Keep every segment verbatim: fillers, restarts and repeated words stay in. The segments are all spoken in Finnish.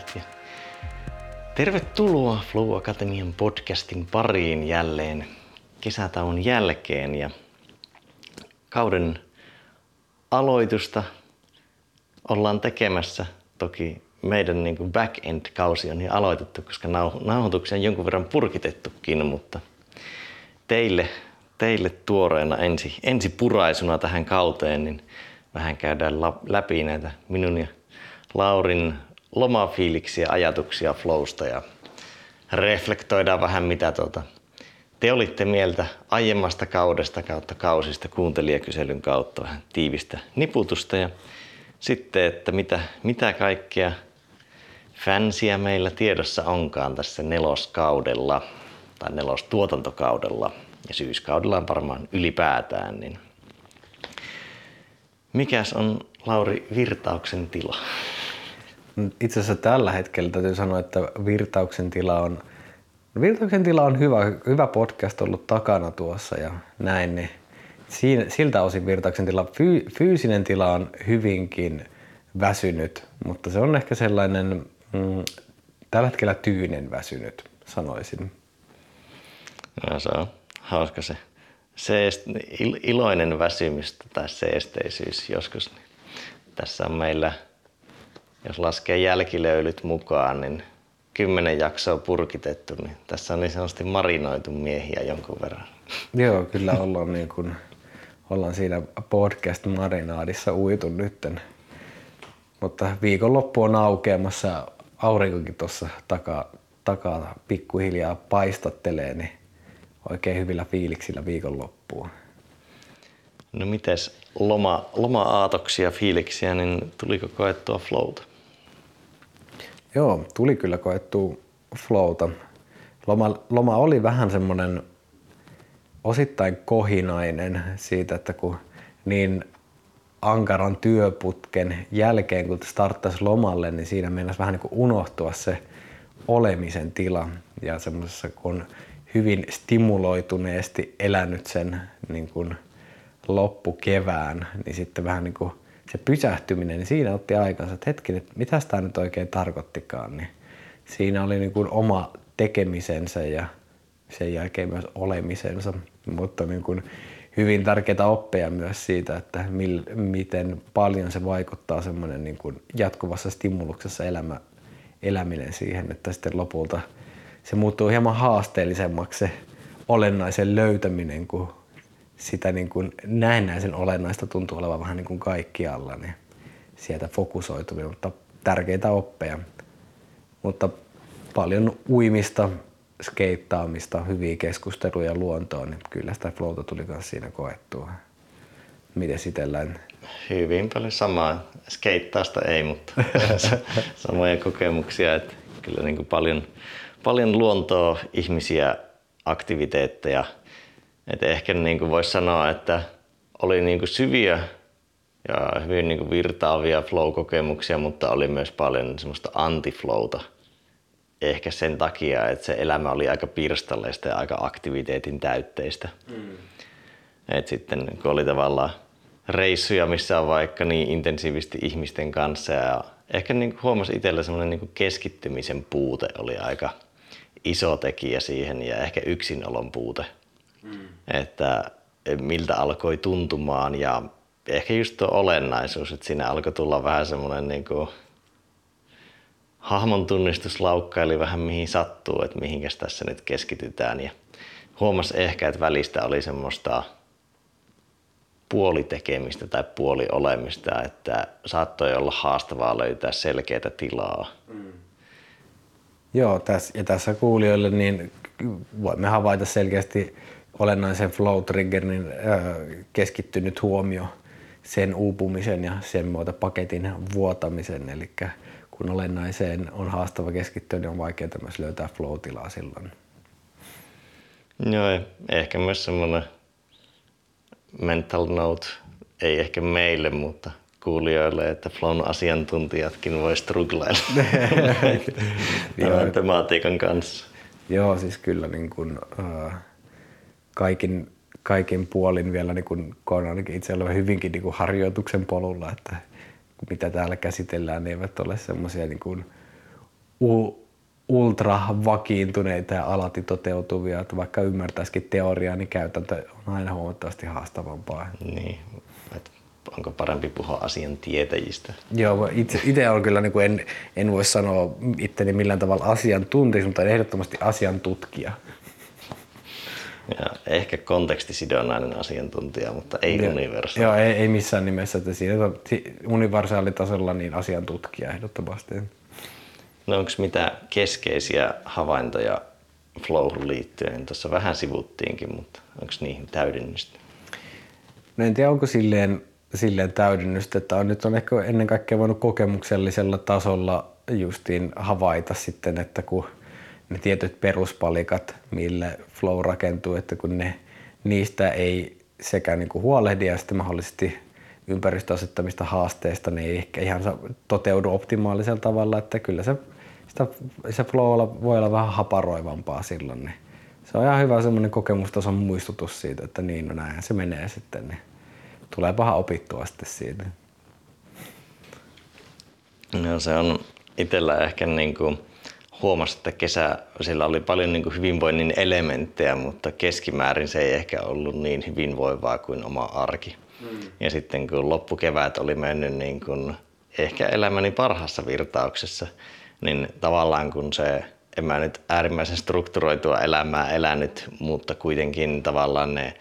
kuulijat ja tervetuloa Flow Akatemian podcastin pariin jälleen kesätauon jälkeen ja kauden aloitusta ollaan tekemässä. Toki meidän niin kuin back-end-kausi on jo aloitettu, koska nauhoituksia on jonkun verran purkitettukin, mutta teille, teille tuoreena ensi, ensi puraisuna tähän kauteen niin vähän käydään läpi näitä minun ja Laurin lomafiiliksiä, ajatuksia flowsta ja reflektoidaan vähän mitä tuota te olitte mieltä aiemmasta kaudesta kautta kausista kuuntelijakyselyn kautta, vähän tiivistä niputusta ja sitten, että mitä, mitä kaikkea fansia meillä tiedossa onkaan tässä neloskaudella tai nelostuotantokaudella ja syyskaudella on varmaan ylipäätään, niin mikäs on Lauri virtauksen tila? Itse asiassa tällä hetkellä täytyy sanoa, että virtauksen tila on, virtauksen tila on hyvä, hyvä podcast ollut takana tuossa ja näin, niin siltä osin virtauksen tila, fyysinen tila on hyvinkin väsynyt, mutta se on ehkä sellainen mm, tällä hetkellä tyynen väsynyt, sanoisin. No, se on hauska se, se iloinen väsymistä tai seesteisyys joskus. Tässä on meillä, jos laskee jälkilöylyt mukaan, niin kymmenen jaksoa purkitettu, niin tässä on niin sanotusti marinoitu miehiä jonkun verran. Joo, kyllä ollaan, niin kun, ollaan siinä podcast-marinaadissa uitu nytten. Mutta viikonloppu on aukeamassa, aurinkokin tuossa takaa, takaa pikkuhiljaa paistattelee, niin oikein hyvillä fiiliksillä viikonloppua. No mites loma, loma-aatoksia, fiiliksiä, niin tuliko koettua flowta? Joo, tuli kyllä koettua flowta. Loma, loma oli vähän semmoinen osittain kohinainen siitä, että kun niin ankaran työputken jälkeen, kun starttaisi lomalle, niin siinä meinasi vähän niin kuin unohtua se olemisen tila. Ja semmoisessa, kun on hyvin stimuloituneesti elänyt sen niin kuin loppukevään, niin sitten vähän niin kuin se pysähtyminen, niin siinä otti aikansa, että hetki, että mitäs tää nyt oikein tarkoittikaan, niin siinä oli niin kuin oma tekemisensä ja sen jälkeen myös olemisensa, mutta niin kuin hyvin tärkeitä oppeja myös siitä, että mil, miten paljon se vaikuttaa semmoinen niin kuin jatkuvassa stimuluksessa elämä, eläminen siihen, että sitten lopulta se muuttuu hieman haasteellisemmaksi se olennaisen löytäminen, kun sitä niin kuin näennäisen olennaista tuntuu olevan vähän niin kuin kaikkialla, niin sieltä fokusoituminen, mutta tärkeitä oppeja. Mutta paljon uimista, skeittaamista, hyviä keskusteluja luontoon, niin kyllä sitä flowta tuli myös siinä koettua. Miten sitellään? Hyvin paljon samaa. Skeittaasta ei, mutta samoja kokemuksia. Että kyllä niin kuin paljon, paljon luontoa, ihmisiä, aktiviteetteja. Et ehkä niin voisi sanoa, että oli niin syviä ja hyvin niin virtaavia flow-kokemuksia, mutta oli myös paljon semmoista anti-flowta. Ehkä sen takia, että se elämä oli aika pirstaleista ja aika aktiviteetin täytteistä. Mm. Et sitten kun oli tavallaan reissuja, missä on vaikka niin intensiivisesti ihmisten kanssa ja ehkä niin huomasi itsellä semmoinen niin keskittymisen puute oli aika iso tekijä siihen ja ehkä yksinolon puute. Mm. Että miltä alkoi tuntumaan ja ehkä just tuo olennaisuus, että siinä alkoi tulla vähän semmoinen niin kuin hahmon tunnistuslaukka, eli vähän mihin sattuu, että mihinkäs tässä nyt keskitytään ja huomasi ehkä, että välistä oli semmoista puolitekemistä tai puoliolemista, että saattoi olla haastavaa löytää selkeää tilaa. Mm. Joo, tässä, ja tässä kuulijoille niin voimme havaita selkeästi olennaisen flow-triggerin keskittynyt huomio, sen uupumisen ja sen muuta paketin vuotamisen. Eli kun olennaiseen on haastava keskittyä, niin on vaikeaa myös löytää flow-tilaa silloin. Joo, ehkä myös semmoinen mental note, ei ehkä meille, mutta kuulijoille, että flown asiantuntijatkin voi struglailla tämän tematiikan kanssa. Joo, siis kyllä niin kuin, äh, kaikin, kaikin puolin vielä, niin kuin, kun on itse olen hyvinkin niin kuin harjoituksen polulla, että mitä täällä käsitellään, ne eivät ole semmoisia niin kuin u- ultra vakiintuneita ja alati toteutuvia, että vaikka ymmärtäisikin teoriaa, niin käytäntö on aina huomattavasti haastavampaa. Niin. Onko parempi puhua asiantietäjistä? Joo, itse, itse on kyllä, niin kuin en, en voi sanoa itteni millään tavalla asiantuntijaksi, mutta ehdottomasti asiantutkija. Ja ehkä kontekstisidonnainen asiantuntija, mutta ei ja, universaali. Joo, ei, ei missään nimessä. Että siinä universaalitasolla niin asiantutkija ehdottomasti. No onko mitä keskeisiä havaintoja flowhun liittyen? Tuossa vähän sivuttiinkin, mutta onko niihin täydennystä? No en tiedä, onko silleen, silleen täydennystä, että on, nyt on ehkä ennen kaikkea voinut kokemuksellisella tasolla justiin havaita sitten, että kun ne tietyt peruspalikat, millä flow rakentuu, että kun ne, niistä ei sekä niin kuin huolehdi ja sitten mahdollisesti ympäristöasettamista haasteista, ne ei ehkä ihan toteudu optimaalisella tavalla, että kyllä se, sitä, se flow voi olla vähän haparoivampaa silloin. Niin se on ihan hyvä semmoinen kokemustason muistutus siitä, että niin, no näinhän se menee sitten, niin tulee paha opittua sitten siitä. No se on itsellä ehkä niin kuin huomasi, että kesä, siellä oli paljon niin kuin hyvinvoinnin elementtejä, mutta keskimäärin se ei ehkä ollut niin hyvinvoivaa kuin oma arki. Mm. Ja sitten kun loppukevät oli mennyt niin kuin ehkä elämäni parhaassa virtauksessa, niin tavallaan kun se en mä nyt äärimmäisen strukturoitua elämää elänyt, mutta kuitenkin tavallaan ne,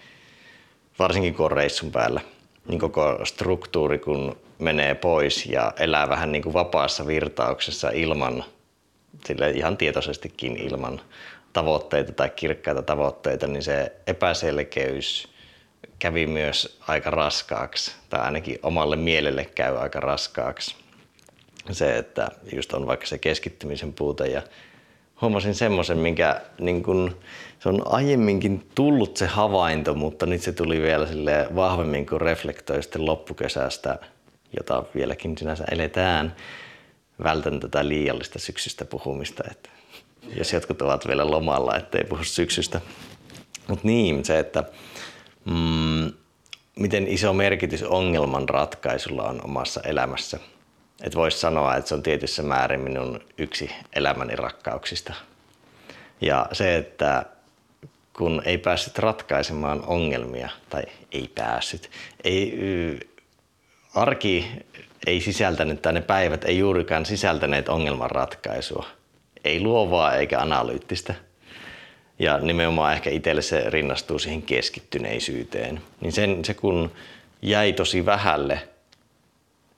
varsinkin kun on reissun päällä, niin koko struktuuri kun menee pois ja elää vähän niin kuin vapaassa virtauksessa ilman, sille ihan tietoisestikin ilman tavoitteita tai kirkkaita tavoitteita, niin se epäselkeys kävi myös aika raskaaksi, tai ainakin omalle mielelle käy aika raskaaksi. Se, että just on vaikka se keskittymisen puute ja huomasin semmoisen, minkä niin kun, se on aiemminkin tullut se havainto, mutta nyt se tuli vielä silleen vahvemmin, kun reflektoi sitten loppukesästä, jota vieläkin sinänsä eletään. Vältän tätä liiallista syksystä puhumista, että jos jotkut ovat vielä lomalla, ettei puhu syksystä. Mutta niin, se, että mm, miten iso merkitys ongelman ratkaisulla on omassa elämässä. Että voisi sanoa, että se on tietyssä määrin minun yksi elämäni rakkauksista. Ja se, että kun ei päässyt ratkaisemaan ongelmia, tai ei päässyt, ei, arki ei sisältänyt, tai ne päivät ei juurikaan sisältäneet ongelmanratkaisua. Ei luovaa eikä analyyttistä. Ja nimenomaan ehkä itselle se rinnastuu siihen keskittyneisyyteen. Niin sen, se kun jäi tosi vähälle,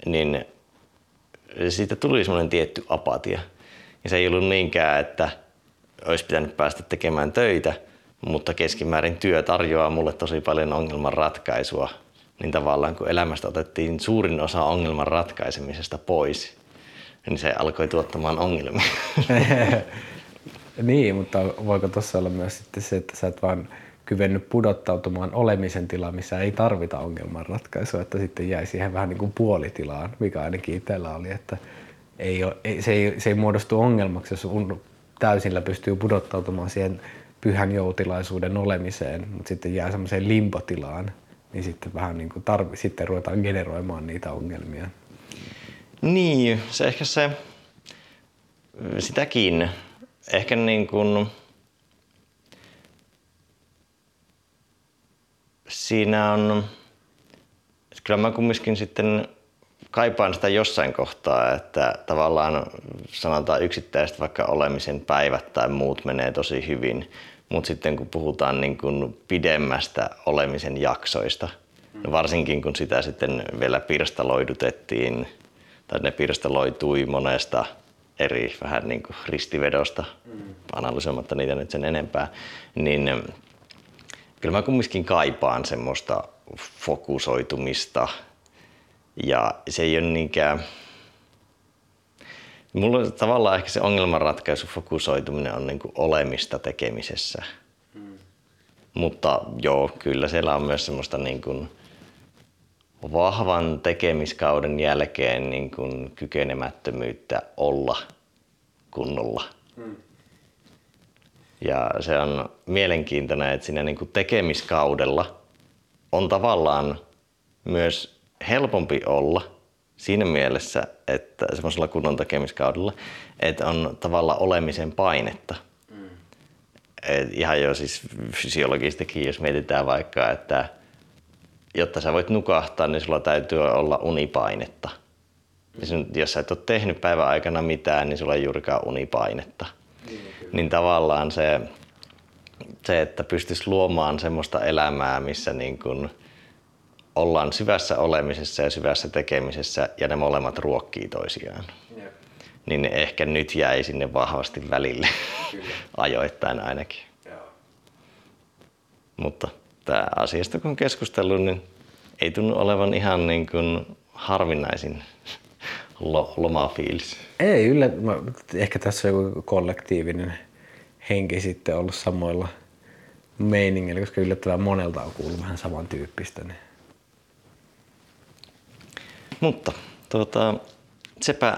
niin siitä tuli semmoinen tietty apatia. Ja se ei ollut niinkään, että olisi pitänyt päästä tekemään töitä, mutta keskimäärin työ tarjoaa mulle tosi paljon ongelmanratkaisua. Niin tavallaan kun elämästä otettiin suurin osa ongelman ratkaisemisesta pois, niin se alkoi tuottamaan ongelmia. Niin, mutta voiko tuossa olla myös sitten se, että sä et vaan kyvennyt pudottautumaan olemisen tilaan, missä ei tarvita ongelmanratkaisua, että sitten jäi siihen vähän niin kuin puolitilaan, mikä ainakin itsellä oli, että ei ole, ei, se, ei, se ei muodostu ongelmaksi, jos täysillä pystyy pudottautumaan siihen pyhän joutilaisuuden olemiseen, mutta sitten jää semmoiseen limpotilaan, niin sitten vähän niin kuin tarvi, sitten ruvetaan generoimaan niitä ongelmia. Niin, se ehkä se, sitäkin, ehkä niin kuin siinä on, kyllä mä kumminkin sitten kaipaan sitä jossain kohtaa, että tavallaan sanotaan yksittäiset vaikka olemisen päivät tai muut menee tosi hyvin, mutta sitten kun puhutaan niin kuin pidemmästä olemisen jaksoista, no varsinkin kun sitä sitten vielä pirstaloidutettiin tai ne pirstaloitui monesta eri vähän niin kuin ristivedosta, analysoimatta niitä nyt sen enempää, niin kyllä mä kumminkin kaipaan semmoista fokusoitumista ja se ei ole niinkään. Mulla tavallaan ehkä se ongelmanratkaisu, fokusoituminen on niin kuin olemista tekemisessä. Mm. Mutta joo, kyllä siellä on myös semmoista niin kuin vahvan tekemiskauden jälkeen niin kuin kykenemättömyyttä olla kunnolla. Mm. Ja se on mielenkiintoinen, että siinä niin kuin tekemiskaudella on tavallaan myös helpompi olla siinä mielessä, että semmoisella kunnon tekemiskaudella, että on tavallaan olemisen painetta. Mm. Et ihan jo siis fysiologistakin, jos mietitään vaikka, että jotta sä voit nukahtaa, niin sulla täytyy olla unipainetta. Mm. Jos sä et ole tehnyt päivän aikana mitään, niin sulla ei juurikaan unipainetta. Mm. Niin tavallaan se, se että pystyisi luomaan semmoista elämää, missä niin kun ollaan syvässä olemisessa ja syvässä tekemisessä ja ne molemmat ruokkii toisiaan. Yeah. Niin ne ehkä nyt jäi sinne vahvasti välille, ajoittain ainakin. Yeah. Mutta tämä asiasta kun keskustellut, niin ei tunnu olevan ihan niin kuin harvinaisin lomafiilis. Ei, yllä, mä, ehkä tässä on joku kollektiivinen henki sitten ollut samoilla meiningillä, koska yllättävän monelta on kuullut vähän samantyyppistä. Niin. Mutta tuota, sepä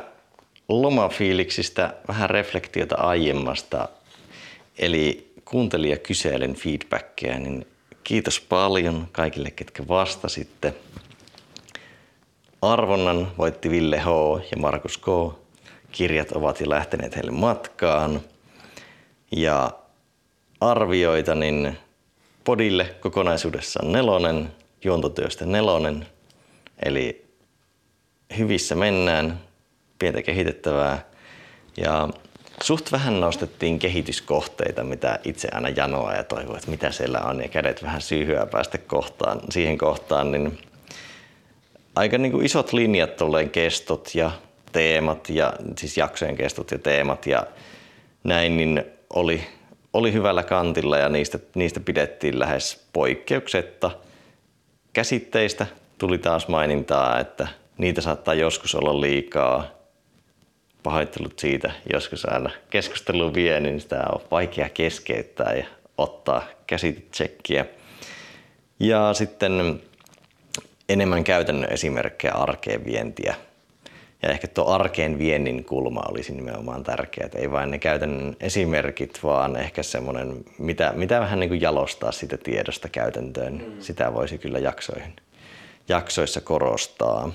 lomafiiliksistä vähän reflektiota aiemmasta, eli kuuntelijakyselyn feedbackia, niin kiitos paljon kaikille, ketkä vastasitte. Arvonnan voitti Ville H. ja Markus K. Kirjat ovat jo lähteneet heille matkaan. Ja arvioita, niin podille kokonaisuudessaan nelonen, juontotyöstä nelonen. Eli hyvissä mennään, pientä kehitettävää. Ja suht vähän nostettiin kehityskohteita, mitä itse aina janoa ja toivoo, että mitä siellä on, ja kädet vähän syyhyä päästä kohtaan, siihen kohtaan. Niin aika niin kuin isot linjat tolleen, kestot ja teemat, ja, siis jaksojen kestot ja teemat ja näin, niin oli, oli hyvällä kantilla ja niistä, niistä pidettiin lähes poikkeuksetta. Käsitteistä tuli taas mainintaa, että niitä saattaa joskus olla liikaa. Pahoittelut siitä, joskus aina keskustelu vie, niin sitä on vaikea keskeyttää ja ottaa käsitetsekkiä. Ja sitten enemmän käytännön esimerkkejä arkeen vientiä. Ja ehkä tuo arkeen viennin kulma olisi nimenomaan tärkeä, että ei vain ne käytännön esimerkit, vaan ehkä semmoinen, mitä, mitä vähän niin kuin jalostaa sitä tiedosta käytäntöön. Mm. Sitä voisi kyllä jaksoihin, jaksoissa korostaa.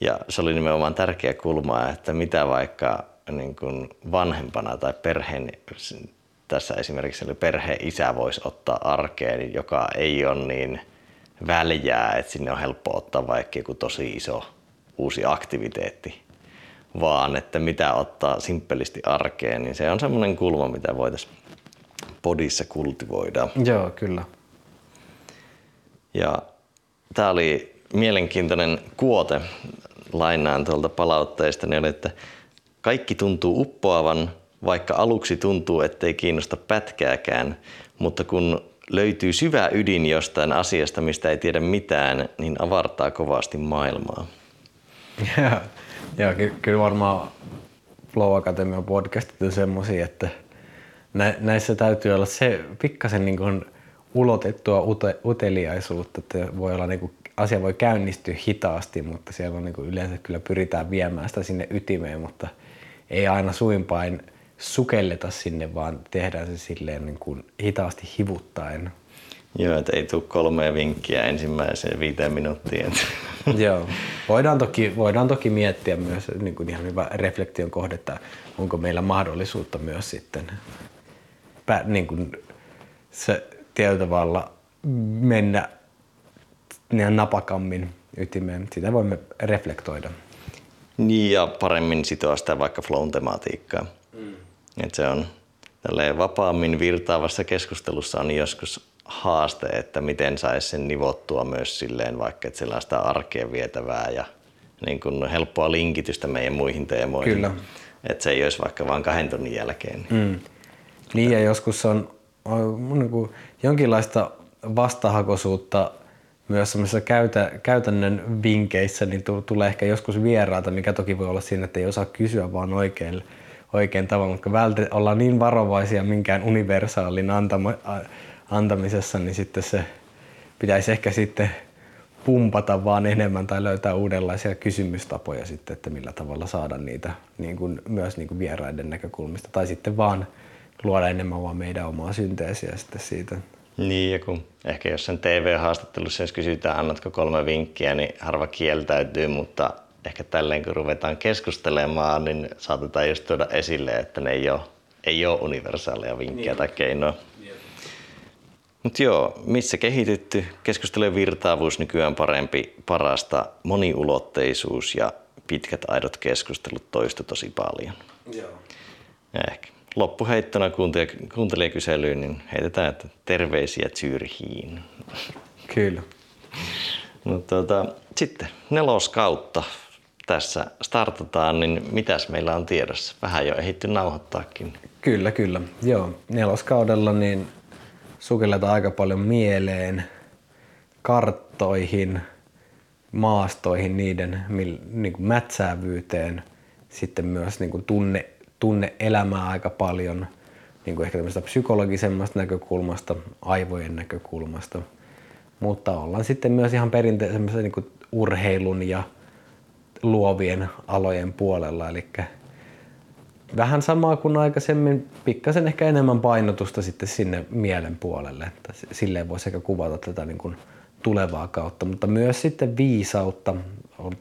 Ja se oli nimenomaan tärkeä kulma, että mitä vaikka niin kuin vanhempana tai perheen, tässä esimerkiksi eli perheen isä voisi ottaa arkeen, joka ei ole niin väljää, että sinne on helppo ottaa vaikka joku tosi iso uusi aktiviteetti, vaan että mitä ottaa simppelisti arkeen, niin se on semmoinen kulma, mitä voitaisiin podissa kultivoida. Joo, kyllä. Ja tämä oli mielenkiintoinen kuote, lainaan tuolta palautteista, niin oli, että kaikki tuntuu uppoavan, vaikka aluksi tuntuu, ettei kiinnosta pätkääkään, mutta kun löytyy syvä ydin jostain asiasta, mistä ei tiedä mitään, niin avartaa kovasti maailmaa. Joo, joo ky- kyllä varmaan Flow Akatemian podcastit on semmosia, että nä- näissä täytyy olla se pikkasen niin kuin ulotettua ute- uteliaisuutta, että voi olla niin kuin asia voi käynnistyä hitaasti, mutta siellä on niin kuin yleensä kyllä pyritään viemään sitä sinne ytimeen, mutta ei aina suinpain sukelleta sinne, vaan tehdään se silleen niin kuin hitaasti hivuttaen. Joo, että ei tule kolmea vinkkiä ensimmäiseen viiteen minuuttiin. Joo, voidaan toki, voidaan toki miettiä myös niin kuin ihan hyvä reflektion kohdetta, onko meillä mahdollisuutta myös sitten pä, niin kuin se tietyllä tavalla mennä ihan napakammin ytimeen. Sitä voimme reflektoida. Niin, ja paremmin sitoa sitä vaikka flown tematiikkaa. Mm. Et se on tälleen vapaammin virtaavassa keskustelussa on joskus haaste, että miten saisi sen nivottua myös silleen, vaikka että siellä on sitä arkeen vietävää ja niin kun helppoa linkitystä meidän muihin teemoihin. Kyllä. Että se ei olisi vaikka vain kahden tunnin jälkeen. Mm. Niin, ja joskus on, on niin kuin jonkinlaista vastahakoisuutta myös semmoisissa käytä, käytännön vinkeissä, niin tulee ehkä joskus vieraata, mikä toki voi olla siinä, että ei osaa kysyä vaan oikein, oikein tavalla, mutta välttämättä ollaan niin varovaisia minkään universaalin antama, antamisessa, niin sitten se pitäisi ehkä sitten pumpata vaan enemmän tai löytää uudenlaisia kysymystapoja sitten, että millä tavalla saada niitä niin kuin, myös niin kuin vieraiden näkökulmista tai sitten vaan luoda enemmän vaan meidän omaa synteesiä sitten siitä. Niin, ja kun ehkä jos sen T V-haastattelussa, jos kysytään, annatko kolme vinkkiä, niin harva kieltäytyy, mutta ehkä tälleen kun ruvetaan keskustelemaan, niin saatetaan just tuoda esille, että ne ei ole, ei ole universaaleja vinkkejä niin. tai keinoja. Niin. Mut joo, missä kehitetty? Keskustelujen virtaavuus nykyään parempi, parasta moniulotteisuus ja pitkät aidot keskustelut toistu tosi paljon. Joo. Ehkä. Loppuheittona kuuntelijakyselyyn, niin heitetään, että terveisiä Zürchiin. Kyllä. No, tuota, sitten neloskautta tässä startataan, niin mitäs meillä on tiedossa? Vähän jo ehitty nauhoittaakin. Kyllä, kyllä. Joo, neloskaudella niin sukelletaan aika paljon mieleen, karttoihin, maastoihin, niiden niin kuin mätsäävyyteen, sitten myös niin kuin tunne tunne elämää aika paljon, niin kuin ehkä tämmöisestä psykologisemmasta näkökulmasta, aivojen näkökulmasta. Mutta ollaan sitten myös ihan perinteisessä niin kuin urheilun ja luovien alojen puolella. Eli vähän samaa kuin aikaisemmin, pikkasen ehkä enemmän painotusta sitten sinne mielen puolelle. Että silleen voisi ehkä kuvata tätä niin kuin tulevaa kautta, mutta myös sitten viisautta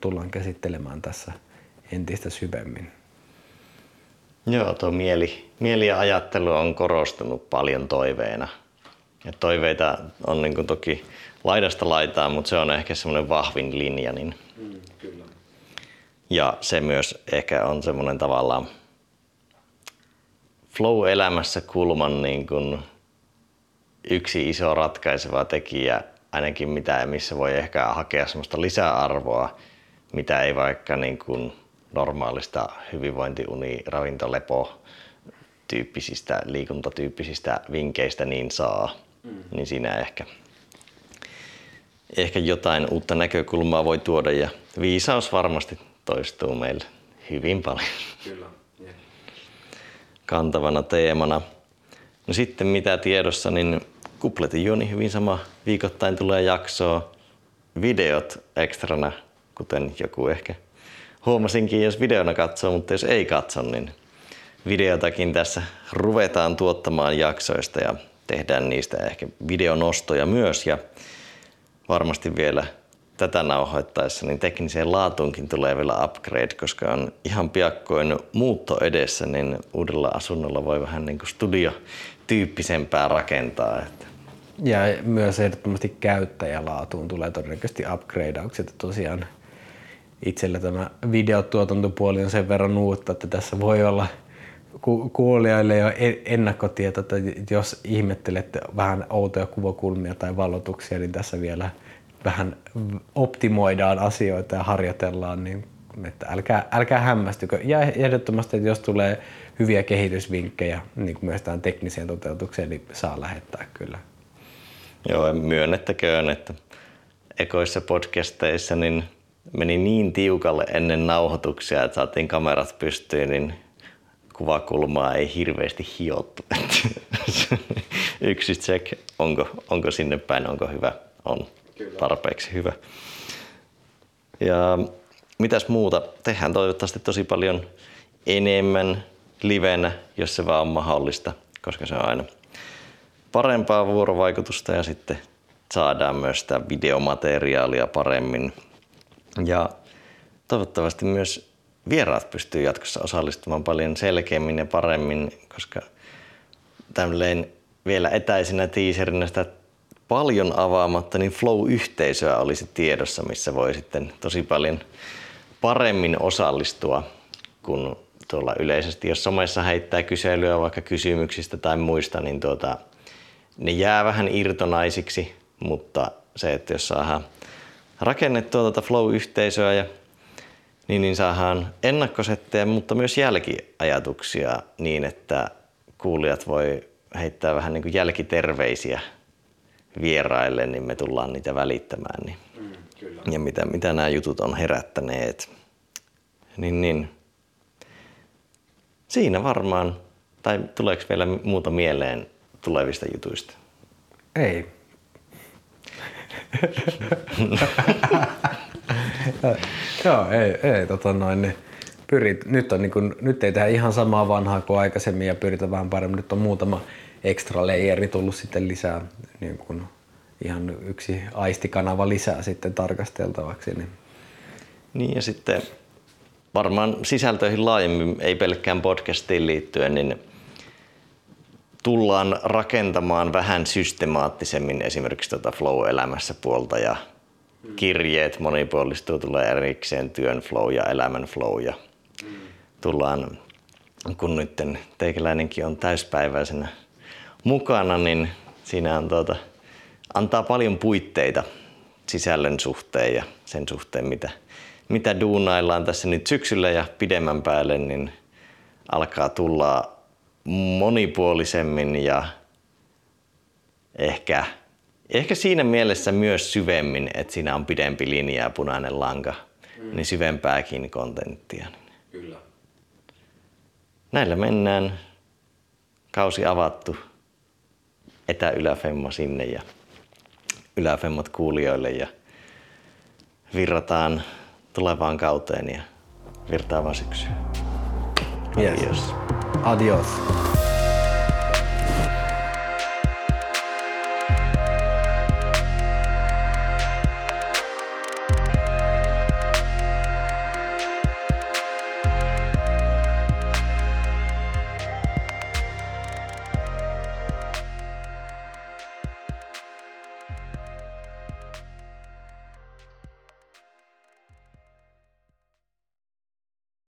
tullaan käsittelemään tässä entistä syvemmin. Joo, tuo mieli, mieli ja ajattelu on korostunut paljon toiveena. Ja toiveita on niin kuin toki laidasta laitaan, mutta se on ehkä semmoinen vahvin linja. Niin. Mm, kyllä. Ja se myös ehkä on semmoinen tavallaan flow-elämässä kulman niin kuin yksi iso ratkaiseva tekijä, ainakin mitä missä voi ehkä hakea semmoista lisäarvoa, mitä ei vaikka niin kuin normaalista hyvinvointiuni, ravintolepo tyyppisistä, liikuntatyyppisistä vinkeistä niin saa, mm. niin siinä ehkä, ehkä jotain uutta näkökulmaa voi tuoda ja viisaus varmasti toistuu meille hyvin paljon. Kyllä. Yeah. Kantavana teemana. No sitten mitä tiedossa, niin kupletin juoni hyvin sama. Viikoittain tulee jaksoa, videot ekstrana, kuten joku ehkä huomasinkin, jos videona katsoo, mutta jos ei katso, niin videotakin tässä ruvetaan tuottamaan jaksoista ja tehdään niistä ehkä videonostoja myös. Ja varmasti vielä tätä nauhoittaessa niin tekniseen laatuunkin tulee vielä upgrade, koska on ihan piakkoin muutto edessä, niin uudella asunnolla voi vähän niin kuin studiotyyppisempää rakentaa. Ja myös ehdottomasti käyttäjälaatuun tulee todennäköisesti upgradeaukset tosiaan. Itsellä tämä videotuotantopuoli on sen verran uutta, että tässä voi olla kuulijoille jo ennakkotieto, että jos ihmettelette vähän outoja kuvakulmia tai valotuksia, niin tässä vielä vähän optimoidaan asioita ja harjoitellaan, niin että älkää, älkää hämmästykö. Ja ehdottomasti, että jos tulee hyviä kehitysvinkkejä niin myös tähän tekniseen toteutukseen, niin saa lähettää kyllä. Joo, myönnettäköön, että ekoissa podcasteissa niin meni niin tiukalle ennen nauhoituksia, että saatiin kamerat pystyyn, niin kuvakulmaa ei hirveästi hiottu. Yksi check, onko, onko sinne päin, onko hyvä, on tarpeeksi hyvä. Ja mitäs muuta? Tehdään toivottavasti tosi paljon enemmän livenä, jos se vaan on mahdollista, koska se on aina parempaa vuorovaikutusta ja sitten saadaan myös sitä videomateriaalia paremmin. Ja toivottavasti myös vieraat pystyy jatkossa osallistumaan paljon selkeämmin ja paremmin, koska tämmöinen vielä etäisenä tiiserinä sitä paljon avaamatta, niin Flow-yhteisöä olisi tiedossa, missä voi sitten tosi paljon paremmin osallistua, kun tuolla yleisesti, jos somessa heittää kyselyä vaikka kysymyksistä tai muista, niin tuota, ne jää vähän irtonaisiksi, mutta se, että jos saadaan rakennettua tuota Flow-yhteisöä ja niin, niin saadaan ennakkosettejä, mutta myös jälkiajatuksia niin, että kuulijat voi heittää vähän niin kuin jälkiterveisiä vieraille, niin me tullaan niitä välittämään. Niin. Mm, kyllä. Ja mitä, mitä nämä jutut on herättäneet. Niin, niin. Siinä varmaan, tai tuleeko vielä muuta mieleen tulevista jutuista? Ei. Joo, ei, ei tota noin, niin pyrit, nyt, on, niin kun, nyt ei tehdä ihan samaa vanhaa kuin aikaisemmin ja pyritään vähän paremmin. Nyt on muutama extra layeri tullut sitten lisää, niin kuin ihan yksi aistikanava lisää sitten tarkasteltavaksi. Niin, niin ja sitten varmaan sisältöihin laajemmin, ei pelkkään podcastiin liittyen, niin tullaan rakentamaan vähän systemaattisemmin esimerkiksi tuota flow-elämässä puolta ja kirjeet monipuolistuu, tulee erikseen työn flow ja elämän flow ja tullaan, kun nyt teikäläinenkin on täyspäiväisenä mukana, niin siinä on tuota, antaa paljon puitteita sisällön suhteen ja sen suhteen, mitä, mitä duunaillaan tässä nyt syksyllä ja pidemmän päälle, niin alkaa tulla monipuolisemmin ja ehkä, ehkä siinä mielessä myös syvemmin, että siinä on pidempi linja ja punainen lanka, mm. niin syvempääkin kontenttia. Kyllä. Näillä mennään. Kausi avattu. Etä-yläfemma sinne ja yläfemmat kuulijoille ja virrataan tulevaan kauteen ja virtaavaan syksyyn. Yes. Adios. Adios.